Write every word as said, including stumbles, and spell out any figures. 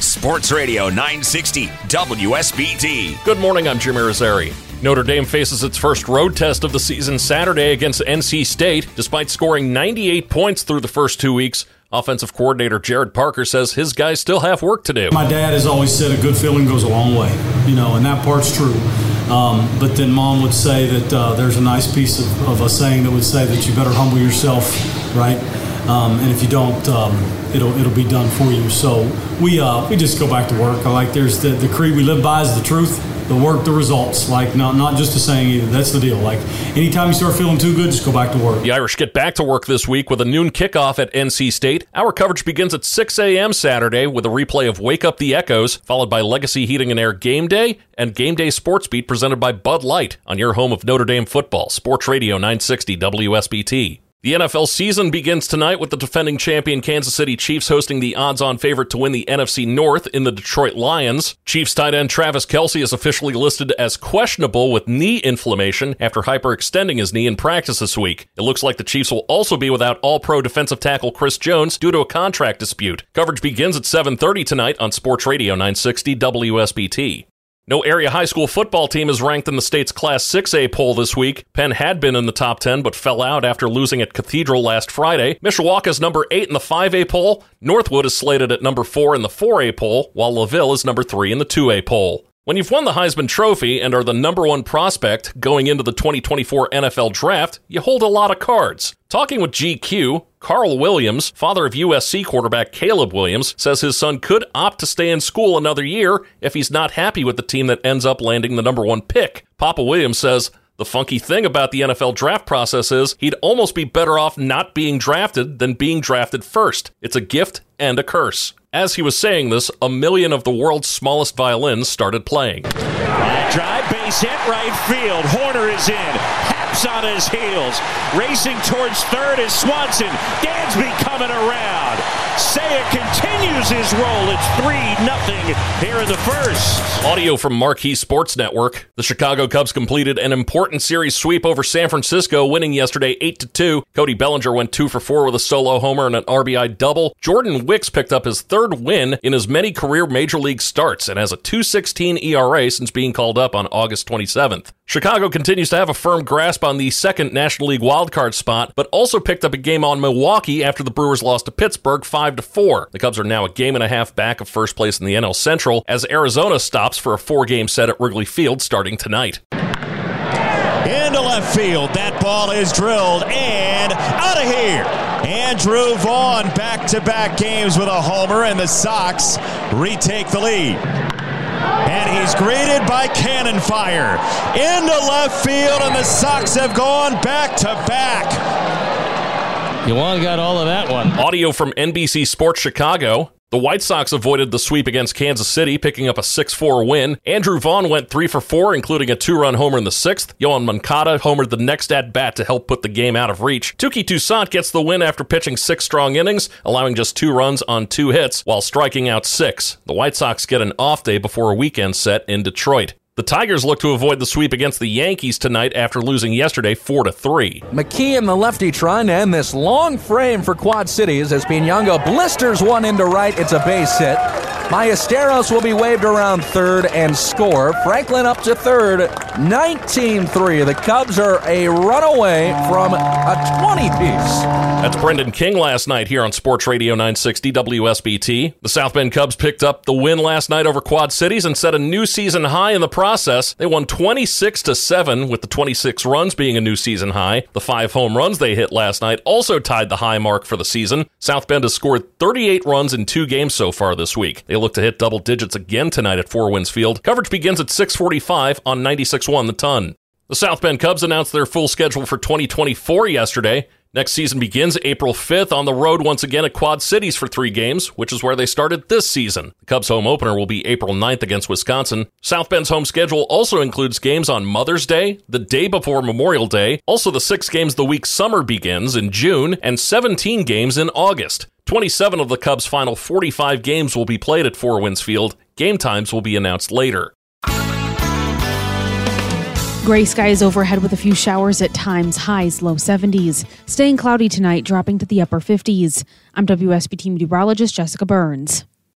Sports Radio nine sixty W S B T. Good morning, I'm Jimmy Rosari. Notre Dame faces its first road test of the season Saturday against N C State. Despite scoring ninety-eight points through the first two weeks, offensive coordinator Jared Parker says his guys still have work to do. My dad has always said a good feeling goes a long way, you know, and that part's true. Um, but then Mom would say that uh, there's a nice piece of, of a saying that would say that you better humble yourself, right? Um, and if you don't, um, it'll it'll be done for you. So we uh, we just go back to work. I like there's the, the creed we live by is the truth, the work, the results. Like not not just a saying either. That's the deal. Like anytime you start feeling too good, just go back to work. The Irish get back to work this week with a noon kickoff at N C State. Our coverage begins at six a.m. Saturday with a replay of Wake Up the Echoes, followed by Legacy Heating and Air Game Day and Game Day Sports Beat presented by Bud Light on your home of Notre Dame football. Sports Radio nine sixty W S B T. The N F L season begins tonight with the defending champion Kansas City Chiefs hosting the odds-on favorite to win the N F C North in the Detroit Lions. Chiefs tight end Travis Kelce is officially listed as questionable with knee inflammation after hyperextending his knee in practice this week. It looks like the Chiefs will also be without all-pro defensive tackle Chris Jones due to a contract dispute. Coverage begins at seven thirty tonight on Sports Radio nine sixty W S B T. No area high school football team is ranked in the state's Class six A poll this week. Penn had been in the top ten but fell out after losing at Cathedral last Friday. Mishawaka is number eight in the five A poll. Northwood is slated at number four in the four A poll, while LaVille is number three in the two A poll. When you've won the Heisman Trophy and are the number one prospect going into the twenty twenty-four N F L Draft, you hold a lot of cards. Talking with G Q, Carl Williams, father of U S C quarterback Caleb Williams, says his son could opt to stay in school another year if he's not happy with the team that ends up landing the number one pick. Papa Williams says, the funky thing about the N F L draft process is he'd almost be better off not being drafted than being drafted first. It's a gift and a curse. As he was saying this, a million of the world's smallest violins started playing. Drive, base hit, right field. Horner is in. Haps on his heels. Racing towards third is Swanson. Dansby coming around. Saya continues his roll. It's three nothing here in the first. Audio from Marquee Sports Network. The Chicago Cubs completed an important series sweep over San Francisco, winning yesterday eight to two. Cody Bellinger went two for four with a solo homer and an R B I double. Jordan Wicks picked up his third win in as many career major league starts and has a two point one six E R A since being called up on August twenty-seventh. Chicago continues to have a firm grasp on the second National League wildcard spot, but also picked up a game on Milwaukee after the Brewers lost to Pittsburgh five to four. The Cubs are now a game and a half back of first place in the N L Central as Arizona stops for a four-game set at Wrigley Field starting tonight. Into left field, that ball is drilled and out of here. Andrew Vaughn back-to-back games with a homer, and the Sox retake the lead. And he's greeted by cannon fire into left field, and the Sox have gone back to back. Yuan got all of that one. Audio from N B C Sports Chicago. The White Sox avoided the sweep against Kansas City, picking up a six four win. Andrew Vaughn went three for four, including a two-run homer in the sixth. Yohan Moncada homered the next at-bat to help put the game out of reach. Touki Toussaint gets the win after pitching six strong innings, allowing just two runs on two hits while striking out six. The White Sox get an off day before a weekend set in Detroit. The Tigers look to avoid the sweep against the Yankees tonight after losing yesterday four to three. McKee and the lefty trying to end this long frame for Quad Cities as Piñongo blisters one into right. It's a base hit. Ballesteros will be waved around third and score. Franklin up to third, nineteen three. The Cubs are a run away from a twenty-piece. That's Brendan King last night here on Sports Radio nine sixty W S B T. The South Bend Cubs picked up the win last night over Quad Cities and set a new season high in the process. They won twenty-six to seven, with the twenty-six runs being a new season high. The five home runs they hit last night also tied the high mark for the season. South Bend has scored thirty-eight runs in two games so far this week. They look to hit double digits again tonight at Four Winds Field. Coverage begins at six forty-five on ninety-six point one The Ton. The South Bend Cubs announced their full schedule for twenty twenty-four yesterday. Next season begins April fifth on the road once again at Quad Cities for three games, which is where they started this season. The Cubs' home opener will be April ninth against Wisconsin. South Bend's home schedule also includes games on Mother's Day, the day before Memorial Day, also the six games the week summer begins in June, and seventeen games in August. twenty-seven of the Cubs' final forty-five games will be played at Four Winds Field. Game times will be announced later. Gray skies overhead with a few showers at times, highs low seventies. Staying cloudy tonight, dropping to the upper fifties. I'm W S B T meteorologist Jessica Burns.